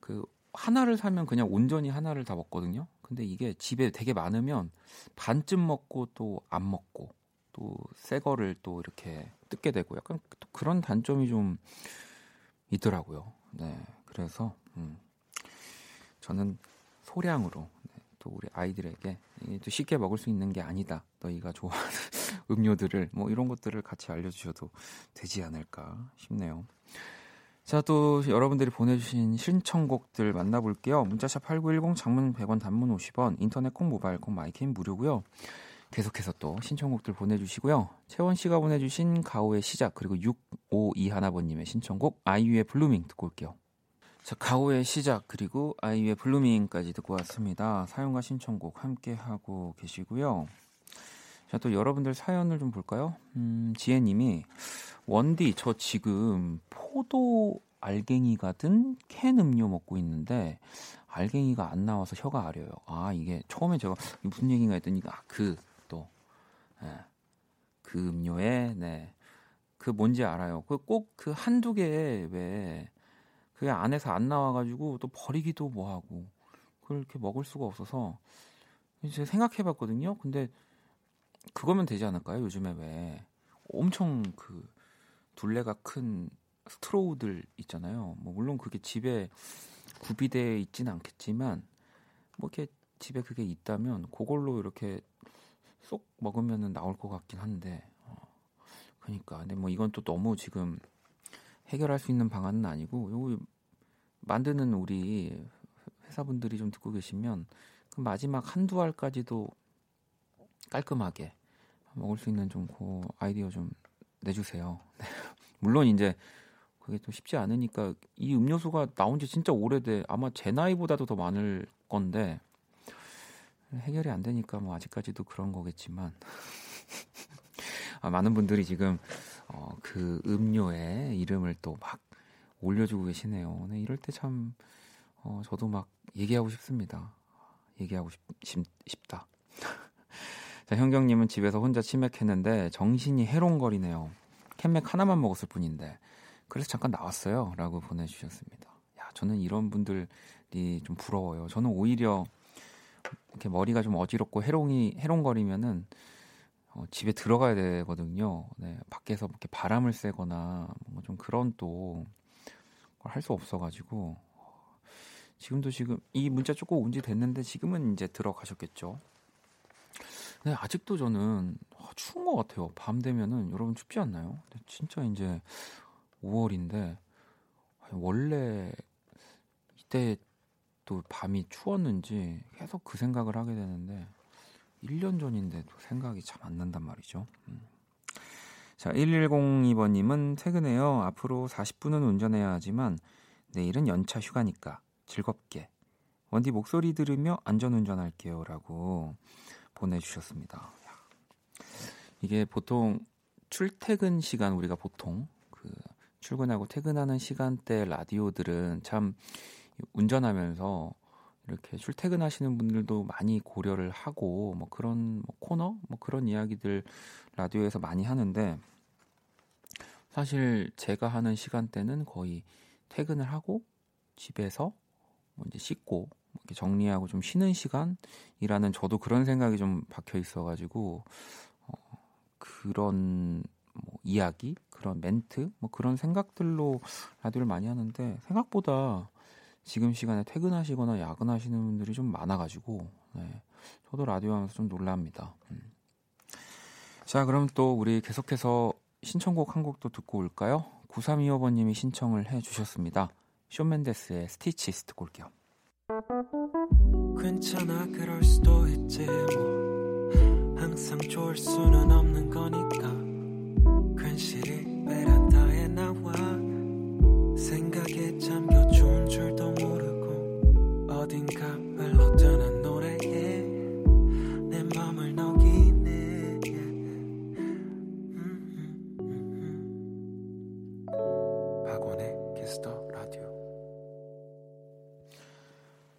그 하나를 사면 그냥 온전히 하나를 다 먹거든요. 근데 이게 집에 되게 많으면 반쯤 먹고 또 안 먹고 또 새 거를 또 이렇게 뜯게 되고 약간 또 그런 단점이 좀 있더라고요. 네, 그래서 음, 저는 소량으로 네, 또 우리 아이들에게 또 쉽게 먹을 수 있는 게 아니다. 너희가 좋아하는 음료들을 뭐 이런 것들을 같이 알려주셔도 되지 않을까 싶네요. 자, 또 여러분들이 보내주신 신청곡들 만나볼게요. 문자샵 팔구일공, 장문 백 원, 단문 오십 원, 인터넷 콩, 모바일 콩, 마이캠 무료고요. 계속해서 또 신청곡들 보내주시고요. 채원씨가 보내주신 가오의 시작, 그리고 육오이일 번님의 신청곡 아이유의 블루밍 듣고 올게요. 자, 가오의 시작 그리고 아이유의 블루밍까지 듣고 왔습니다. 사연과 신청곡 함께하고 계시고요. 자, 또 여러분들 사연을 좀 볼까요? 음, 지혜님이, 원디, 저 지금 포도 알갱이가 든 캔 음료 먹고 있는데 알갱이가 안 나와서 혀가 아려요. 아, 이게 처음에 제가 무슨 얘기인가 했더니 아, 그 또 그 네, 음료에 네, 그 뭔지 알아요. 그 꼭 그 한두 개 왜 그게 안에서 안 나와가지고 또 버리기도 뭐하고 그렇게 먹을 수가 없어서 이제 생각해봤거든요. 근데 그거면 되지 않을까요? 요즘에 왜 엄청 그 둘레가 큰 스트로우들 있잖아요. 뭐 물론 그게 집에 구비되어 있진 않겠지만 뭐 이렇게 집에 그게 있다면 그걸로 이렇게 쏙 먹으면은 나올 것 같긴 한데. 어. 그러니까 근데 뭐 이건 또 너무 지금 해결할 수 있는 방안은 아니고, 요거 만드는 우리 회사분들이 좀 듣고 계시면 그 마지막 한두 알까지도 깔끔하게 먹을 수 있는 좀 그 아이디어 좀 내주세요. 물론 이제 그게 또 쉽지 않으니까 이 음료수가 나온 지 진짜 오래돼. 아마 제 나이보다도 더 많을 건데 해결이 안 되니까 뭐 아직까지도 그런 거겠지만 아, 많은 분들이 지금 어, 그 음료에 이름을 또 막 올려주고 계시네요. 네, 이럴 때 참 어, 저도 막 얘기하고 싶습니다. 얘기하고 싶, 싶, 싶다. 자, 현경님은 집에서 혼자 치맥했는데 정신이 해롱거리네요. 캔맥 하나만 먹었을 뿐인데 그래서 잠깐 나왔어요. 라고 보내주셨습니다. 야, 저는 이런 분들이 좀 부러워요. 저는 오히려 이렇게 머리가 좀 어지럽고 해롱이 해롱거리면은 어, 집에 들어가야 되거든요. 네, 밖에서 이렇게 바람을 쐬거나 뭐 좀 그런 또 걸 할 수 없어가지고 지금도 지금 이 문자 조금 온 지 됐는데 지금은 이제 들어가셨겠죠. 네, 아직도 저는 추운 것 같아요. 밤 되면은 여러분 춥지 않나요? 진짜 이제 오월인데 원래 이때 또 밤이 추웠는지 계속 그 생각을 하게 되는데 일 년 전인데도 생각이 참 안 난단 말이죠. 음. 자, 천백이 번님은 퇴근해요. 앞으로 사십 분은 운전해야 하지만 내일은 연차 휴가니까 즐겁게 원디 목소리 들으며 안전운전할게요. 라고 보내주셨습니다. 이게 보통 출퇴근 시간, 우리가 보통 그 출근하고 퇴근하는 시간대 라디오들은 참 운전하면서 이렇게 출퇴근하시는 분들도 많이 고려를 하고 뭐 그런 뭐 코너 뭐 그런 이야기들 라디오에서 많이 하는데, 사실 제가 하는 시간대는 거의 퇴근을 하고 집에서 뭐 이제 씻고 이렇게 정리하고 좀 쉬는 시간이라는, 저도 그런 생각이 좀 박혀 있어가지고 어, 그런 뭐 이야기, 그런 멘트, 뭐 그런 생각들로 라디오를 많이 하는데 생각보다 지금 시간에 퇴근하시거나 야근하시는 분들이 좀 많아가지고 네, 저도 라디오 하면서 좀 놀랍니다. 음. 자, 그럼 또 우리 계속해서 신청곡 한 곡도 듣고 올까요? 구삼이오 번님이 신청을 해주셨습니다. 숀 멘데스의 스티치스 듣고 올게요. 괜찮아, 그럴 수도 있지 뭐. 항상 좋을 수는 없는 거니까. 현실이 베란다에 나와 생각에 잠겨 좋은 줄도 모르고 어딘가 흘러드는 노래에 내 맘을 녹이네. 음, 음, 음. 박원의 키스더 라디오.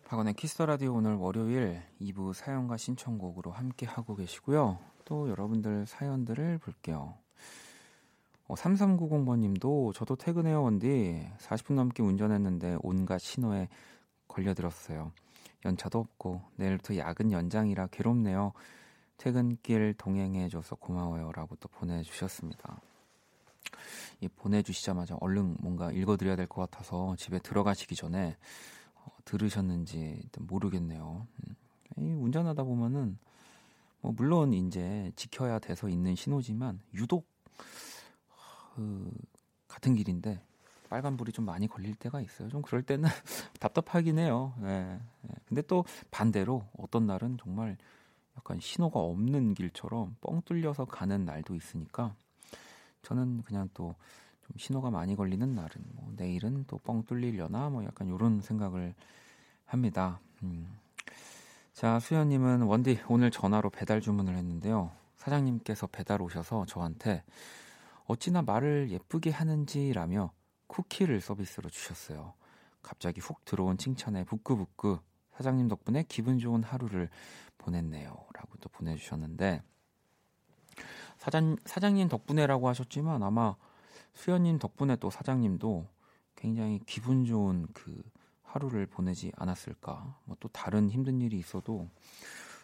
박원의 키스더 라디오 오늘 월요일 이 부 사연과 신청곡으로 함께 하고 계시고요. 또 여러분들 사연들을 볼게요. 어, 삼삼구공 번님도 저도 퇴근해요 원디. 사십 분 넘게 운전했는데 온갖 신호에 걸려들었어요. 연차도 없고 내일부터 야근 연장이라 괴롭네요. 퇴근길 동행해줘서 고마워요 라고 또 보내주셨습니다. 이 보내주시자마자 얼른 뭔가 읽어드려야 될 것 같아서 집에 들어가시기 전에 어, 들으셨는지 모르겠네요. 이 운전하다 보면은 뭐 물론 이제 지켜야 돼서 있는 신호지만 유독 그 같은 길인데 빨간불이 좀 많이 걸릴 때가 있어요. 좀 그럴 때는 답답하긴 해요. 네. 근데 또 반대로 어떤 날은 정말 약간 신호가 없는 길처럼 뻥 뚫려서 가는 날도 있으니까 저는 그냥 또 좀 신호가 많이 걸리는 날은 뭐 내일은 또 뻥 뚫리려나 뭐 약간 이런 생각을 합니다. 음. 자, 수현님은 원디 오늘 전화로 배달 주문을 했는데요. 사장님께서 배달 오셔서 저한테 어찌나 말을 예쁘게 하는지라며 쿠키를 서비스로 주셨어요. 갑자기 훅 들어온 칭찬에 부끄부끄 사장님 덕분에 기분 좋은 하루를 보냈네요 라고 또 보내주셨는데, 사장, 사장님 덕분에라고 하셨지만 아마 수연님 덕분에 또 사장님도 굉장히 기분 좋은 그 하루를 보내지 않았을까. 뭐 또 다른 힘든 일이 있어도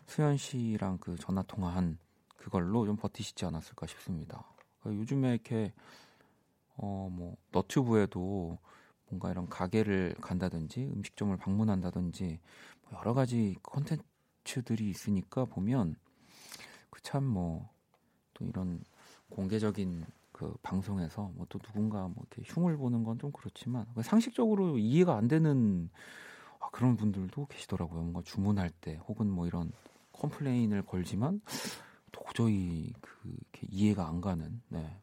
수연 씨랑 그 전화통화한 그걸로 좀 버티시지 않았을까 싶습니다. 요즘에 이렇게 어 뭐 너튜브에도 뭔가 이런 가게를 간다든지 음식점을 방문한다든지 여러 가지 콘텐츠들이 있으니까 보면 그 참 뭐 또 이런 공개적인 그 방송에서 뭐 또 누군가 뭐 이렇게 흉을 보는 건 좀 그렇지만 상식적으로 이해가 안 되는 아 그런 분들도 계시더라고요. 뭔가 주문할 때 혹은 뭐 이런 컴플레인을 걸지만 도저히 그 이해가 안 가는, 네.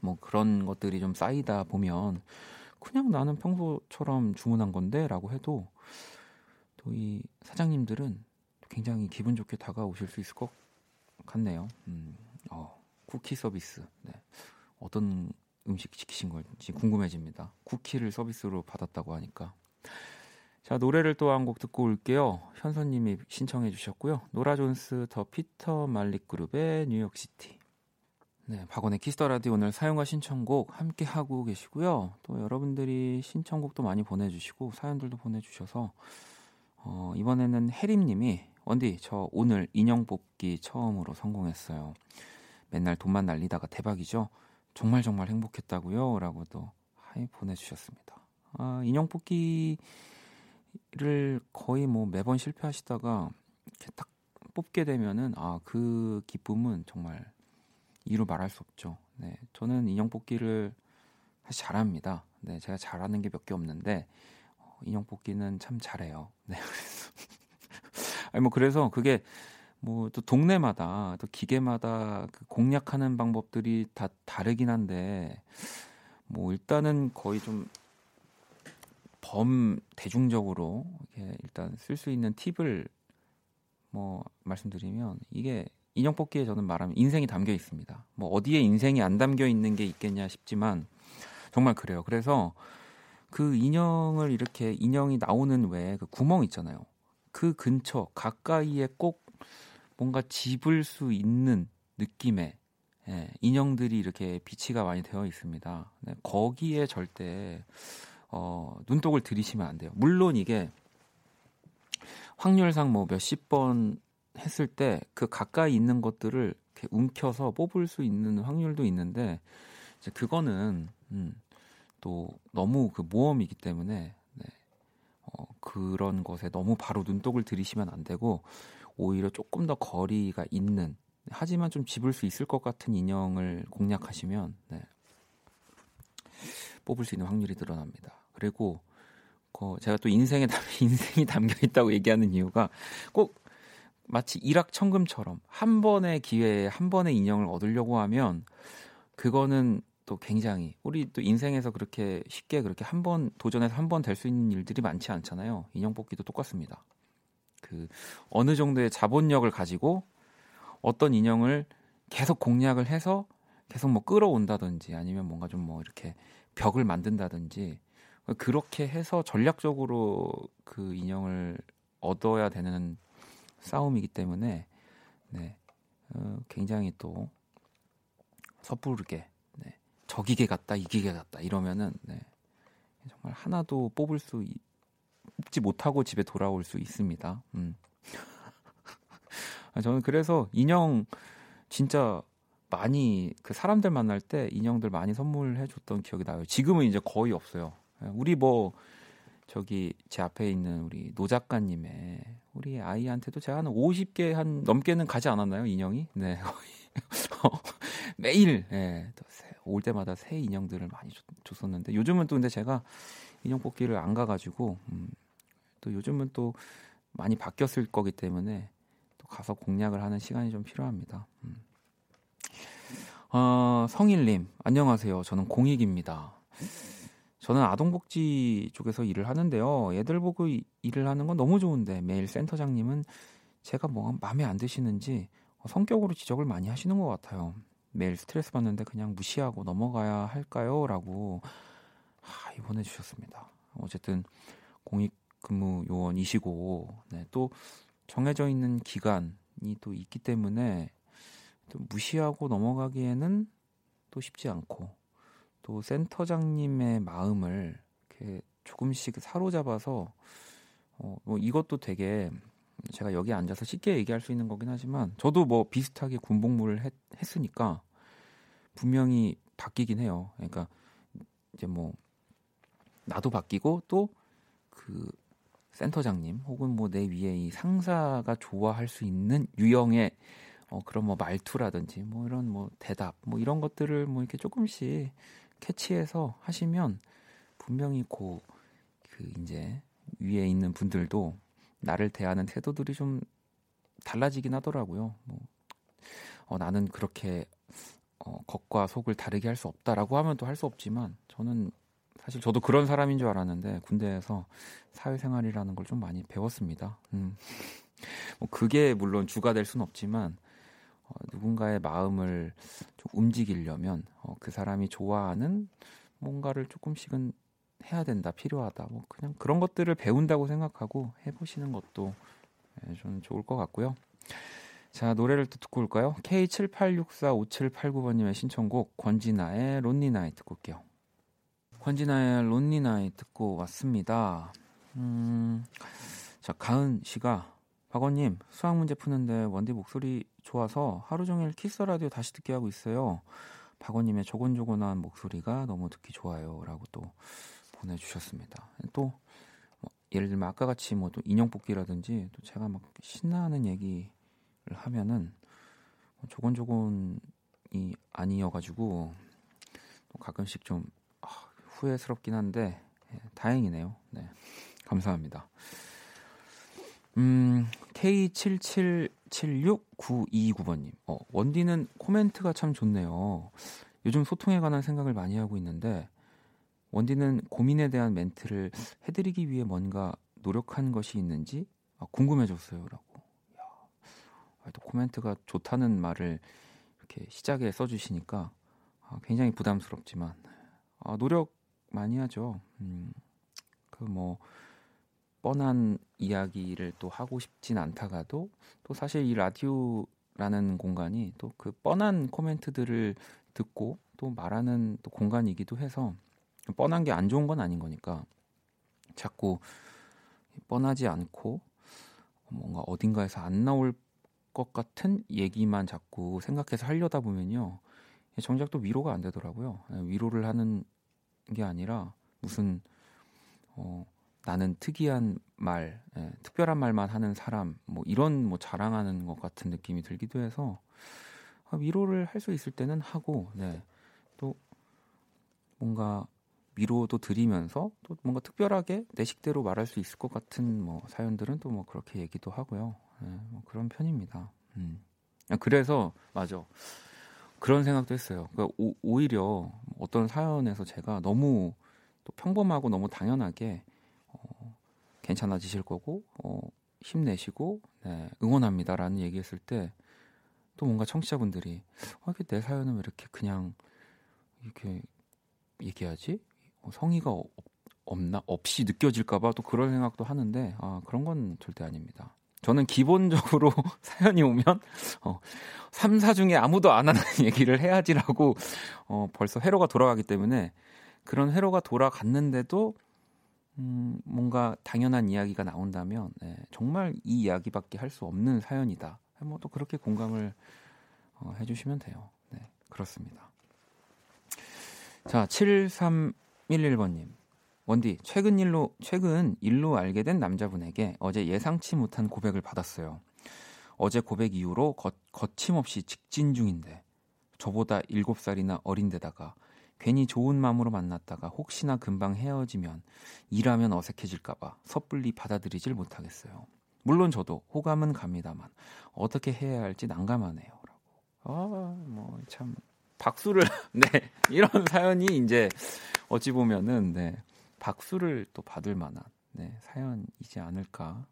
뭐 그런 것들이 좀 쌓이다 보면 그냥 나는 평소처럼 주문한 건데라고 해도 또 이 사장님들은 굉장히 기분 좋게 다가오실 수 있을 것 같네요. 음, 어, 쿠키 서비스, 네. 어떤 음식 시키신 건지 궁금해집니다. 쿠키를 서비스로 받았다고 하니까. 자, 노래를 또 한 곡 듣고 올게요. 현선님이 신청해 주셨고요. 노라 존스 더 피터 말릭 그룹의 뉴욕시티. 네, 박원의 키스더 라디오 오늘 사연과 신청곡 함께 하고 계시고요. 또 여러분들이 신청곡도 많이 보내주시고 사연들도 보내주셔서 어, 이번에는 해림님이 원디 저 오늘 인형 뽑기 처음으로 성공했어요. 맨날 돈만 날리다가 대박이죠. 정말 정말 행복했다고요. 라고도 하이 보내주셨습니다. 아, 인형 뽑기 를 거의 뭐 매번 실패하시다가 이렇게 딱 뽑게 되면은 아, 그 기쁨은 정말 이루 말할 수 없죠. 네, 저는 인형 뽑기를 사실 잘합니다. 네, 제가 잘하는 게 몇 개 없는데 어, 인형 뽑기는 참 잘해요. 네, 그래서 아니 뭐 그래서 그게 뭐 또 동네마다 또 기계마다 그 공략하는 방법들이 다 다르긴 한데 뭐 일단은 거의 좀 범 대중적으로 일단 쓸 수 있는 팁을 뭐 말씀드리면 이게 인형 뽑기에 저는 말하면 인생이 담겨 있습니다. 뭐 어디에 인생이 안 담겨 있는 게 있겠냐 싶지만 정말 그래요. 그래서 그 인형을 이렇게 인형이 나오는 외에 그 구멍 있잖아요. 그 근처 가까이에 꼭 뭔가 집을 수 있는 느낌의 예, 인형들이 이렇게 비치가 많이 되어 있습니다. 네, 거기에 절대 어, 눈독을 들이시면 안 돼요. 물론 이게 확률상 뭐 몇십 번 했을 때 그 가까이 있는 것들을 이렇게 움켜서 뽑을 수 있는 확률도 있는데 이제 그거는 음, 또 너무 그 모험이기 때문에 네. 어, 그런 것에 너무 바로 눈독을 들이시면 안 되고 오히려 조금 더 거리가 있는 하지만 좀 집을 수 있을 것 같은 인형을 공략하시면 네. 뽑을 수 있는 확률이 늘어납니다. 그리고 그 제가 또 인생에 담, 인생이 담겨 있다고 얘기하는 이유가 꼭 마치 일확천금처럼 한 번의 기회에 한 번의 인형을 얻으려고 하면 그거는 또 굉장히 우리 또 인생에서 그렇게 쉽게 그렇게 한 번 도전해서 한 번 될 수 있는 일들이 많지 않잖아요. 인형 뽑기도 똑같습니다. 그 어느 정도의 자본력을 가지고 어떤 인형을 계속 공략을 해서 계속 뭐 끌어온다든지 아니면 뭔가 좀 뭐 이렇게 벽을 만든다든지 그렇게 해서 전략적으로 그 인형을 얻어야 되는 싸움이기 때문에 네, 어, 굉장히 또 섣부르게 네, 저 기계 같다 이 기계 같다 이러면은 네, 정말 하나도 뽑을 수 있, 뽑지 못하고 집에 돌아올 수 있습니다. 음. 저는 그래서 인형 진짜 많이 그 사람들 만날 때 인형들 많이 선물해 줬던 기억이 나요. 지금은 이제 거의 없어요. 우리 뭐 저기 제 앞에 있는 우리 노 작가님의 우리 아이한테도 제가 한 오십 개 한 넘게는 가지 않았나요 인형이? 네 거의 매일 네, 올 때마다 새 인형들을 많이 줬, 줬었는데 요즘은 또 근데 제가 인형 뽑기를 안 가가지고 음, 또 요즘은 또 많이 바뀌었을 거기 때문에 또 가서 공략을 하는 시간이 좀 필요합니다. 음. 어, 성일님 안녕하세요. 저는 공익입니다. 저는 아동복지 쪽에서 일을 하는데요. 애들 보고 이, 일을 하는 건 너무 좋은데 매일 센터장님은 제가 뭐 마음에 안 드시는지 성격으로 지적을 많이 하시는 것 같아요. 매일 스트레스 받는데 그냥 무시하고 넘어가야 할까요? 라고 아, 이번에 주셨습니다. 어쨌든 공익근무요원이시고 네, 또 정해져 있는 기간이 또 있기 때문에 또 무시하고 넘어가기에는 또 쉽지 않고 또 센터장님의 마음을 이렇게 조금씩 사로잡아서 어, 뭐 이것도 되게 제가 여기 앉아서 쉽게 얘기할 수 있는 거긴 하지만 저도 뭐 비슷하게 군복무를 했, 했으니까 분명히 바뀌긴 해요. 그러니까 이제 뭐 나도 바뀌고 또 그 센터장님 혹은 뭐 내 위에 이 상사가 좋아할 수 있는 유형의 어, 그런 뭐 말투라든지 뭐 이런 뭐 대답 뭐 이런 것들을 뭐 이렇게 조금씩 캐치해서 하시면 분명히 고 그 이제 위에 있는 분들도 나를 대하는 태도들이 좀 달라지긴 하더라고요. 뭐 어, 나는 그렇게 어, 겉과 속을 다르게 할 수 없다라고 하면 또 할 수 없지만 저는 사실 저도 그런 사람인 줄 알았는데 군대에서 사회생활이라는 걸 좀 많이 배웠습니다. 음. 뭐 그게 물론 주가 될 수는 없지만 어, 누군가의 마음을 좀 움직이려면 어, 그 사람이 좋아하는 뭔가를 조금씩은 해야 된다, 필요하다. 뭐 그냥 그런 것들을 배운다고 생각하고 해보시는 것도 예, 저는 좋을 것 같고요. 자, 노래를 또 듣고 올까요? 케이 칠팔육사오칠팔구번님의 신청곡 권진아의 론리나이 듣고 올게요. 권진아의 론리나이 듣고 왔습니다. 음, 자, 가은 씨가 박원님, 수학문제 푸는데 원디 목소리 좋아서 하루 종일 키스 라디오 다시 듣게 하고 있어요. 박원님의 조곤조곤한 목소리가 너무 듣기 좋아요. 라고 또 보내주셨습니다. 또 뭐, 예를 들면 아까 같이 뭐 또 인형 뽑기라든지 또 제가 막 신나는 얘기를 하면은 조곤조곤이 아니어가지고 또 가끔씩 좀 아, 후회스럽긴 한데 예, 다행이네요. 네, 감사합니다. 음, 케이 칠칠칠육구이구번님 어, 원디는 코멘트가 참 좋네요. 요즘 소통에 관한 생각을 많이 하고 있는데 원디는 고민에 대한 멘트를 해드리기 위해 뭔가 노력한 것이 있는지 아, 궁금해졌어요 라고. 야, 또 코멘트가 좋다는 말을 이렇게 시작에 써주시니까 아, 굉장히 부담스럽지만 아, 노력 많이 하죠. 음, 그 뭐 뻔한 이야기를 또 하고 싶진 않다가도 또 사실 이 라디오라는 공간이 또 그 뻔한 코멘트들을 듣고 또 말하는 또 공간이기도 해서 뻔한 게 안 좋은 건 아닌 거니까 자꾸 뻔하지 않고 뭔가 어딘가에서 안 나올 것 같은 얘기만 자꾸 생각해서 하려다 보면요. 정작 또 위로가 안 되더라고요. 위로를 하는 게 아니라 무슨... 어, 나는 특이한 말, 예, 특별한 말만 하는 사람, 뭐 이런 뭐 자랑하는 것 같은 느낌이 들기도 해서 위로를 할 수 있을 때는 하고, 네, 또 뭔가 위로도 드리면서 또 뭔가 특별하게 내 식대로 말할 수 있을 것 같은 뭐 사연들은 또 뭐 그렇게 얘기도 하고요, 예, 뭐 그런 편입니다. 음. 그래서 맞아. 그런 생각도 했어요. 그러니까 오, 오히려 어떤 사연에서 제가 너무 또 평범하고 너무 당연하게 어, 괜찮아지실 거고 어, 힘내시고 네, 응원합니다라는 얘기했을 때 또 뭔가 청취자분들이 아, 이게 내 사연은 왜 이렇게 그냥 이렇게 얘기하지? 어, 성의가 없, 없나? 없이 느껴질까 봐 또 그런 생각도 하는데 아, 그런 건 절대 아닙니다. 저는 기본적으로 사연이 오면 어, 삼 사 중에 아무도 안 하는 얘기를 해야지라고 어, 벌써 회로가 돌아가기 때문에 그런 회로가 돌아갔는데도 음, 뭔가 당연한 이야기가 나온다면 네, 정말 이 이야기밖에 할 수 없는 사연이다. 뭐 또 그렇게 공감을 어, 해주시면 돼요. 네, 그렇습니다. 자, 칠삼일일 번님. 원디, 최근 일로, 최근 일로 알게 된 남자분에게 어제 예상치 못한 고백을 받았어요. 어제 고백 이후로 거, 거침없이 직진 중인데 저보다 일곱 살이나 어린데다가 괜히 좋은 마음으로 만났다가 혹시나 금방 헤어지면 일하면 어색해질까 봐 섣불리 받아들이질 못하겠어요. 물론 저도 호감은 갑니다만 어떻게 해야 할지 난감하네요. 아, 뭐 참 박수를 네, 이런 사연이 이제 어찌 보면은 네. 박수를 또 받을 만한 네, 사연이지 않을까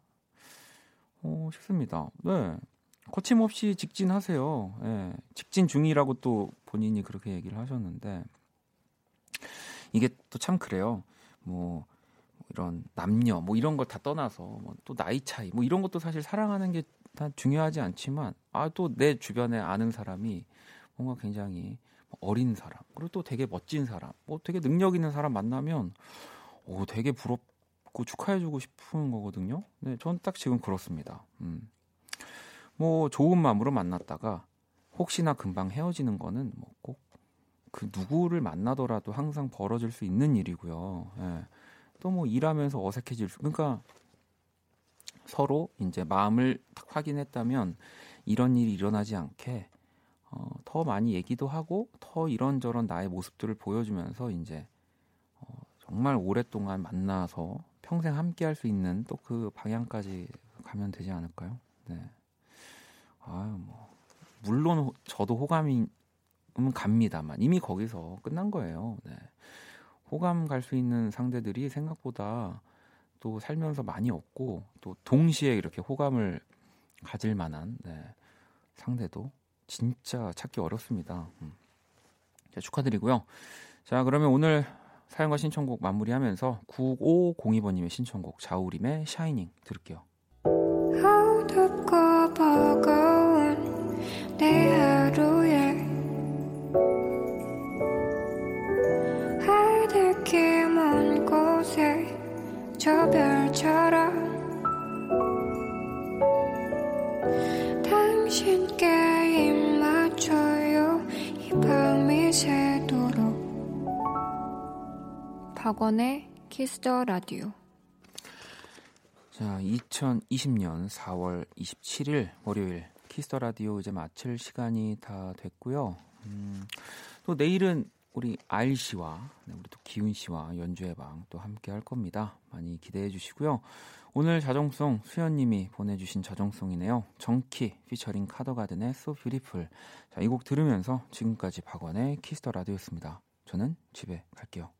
어, 싶습니다. 네, 거침없이 직진하세요. 네, 직진 중이라고 또 본인이 그렇게 얘기를 하셨는데 이게 또 참 그래요. 뭐 이런 남녀 뭐 이런 걸 다 떠나서 뭐 또 나이 차이 뭐 이런 것도 사실 사랑하는 게 다 중요하지 않지만 아, 또 내 주변에 아는 사람이 뭔가 굉장히 어린 사람 그리고 또 되게 멋진 사람 뭐 되게 능력 있는 사람 만나면 오, 되게 부럽고 축하해주고 싶은 거거든요. 네, 전 딱 지금 그렇습니다. 음. 뭐 좋은 마음으로 만났다가 혹시나 금방 헤어지는 거는 뭐 꼭 그 누구를 만나더라도 항상 벌어질 수 있는 일이고요. 네. 또 뭐 일하면서 어색해질 수 그러니까 서로 이제 마음을 딱 확인했다면 이런 일이 일어나지 않게 어, 더 많이 얘기도 하고 더 이런저런 나의 모습들을 보여주면서 이제 어, 정말 오랫동안 만나서 평생 함께할 수 있는 또 그 방향까지 가면 되지 않을까요? 네. 아유 뭐 물론 저도 호감은 갑니다만 이미 거기서 끝난 거예요. 네. 호감 갈 수 있는 상대들이 생각보다 또 살면서 많이 없고 또 동시에 이렇게 호감을 가질 만한 네, 상대도 진짜 찾기 어렵습니다. 음. 자, 축하드리고요. 자, 그러면 오늘 사연과 신청곡 마무리하면서 구오공이 번님의 신청곡 자우림의 샤이닝 들을게요. 어둡고 버거운 내 하루에 하얗게 먼 곳에 저 별처럼 당신께 박원의 키스 더 라디오. 자, 이천이십 년 사월 이십칠일 월요일 키스 더 라디오 이제 마칠 시간이 다 됐고요. 음, 또 내일은 우리 아일 씨와 네, 우리 또 기훈 씨와 연주의 방 또 함께 할 겁니다. 많이 기대해 주시고요. 오늘 자정송 수현님이 보내주신 자정송이네요. 정키 피처링 카더가든의 So Beautiful. 자, 이 곡 들으면서 지금까지 박원의 키스 더 라디오였습니다. 저는 집에 갈게요.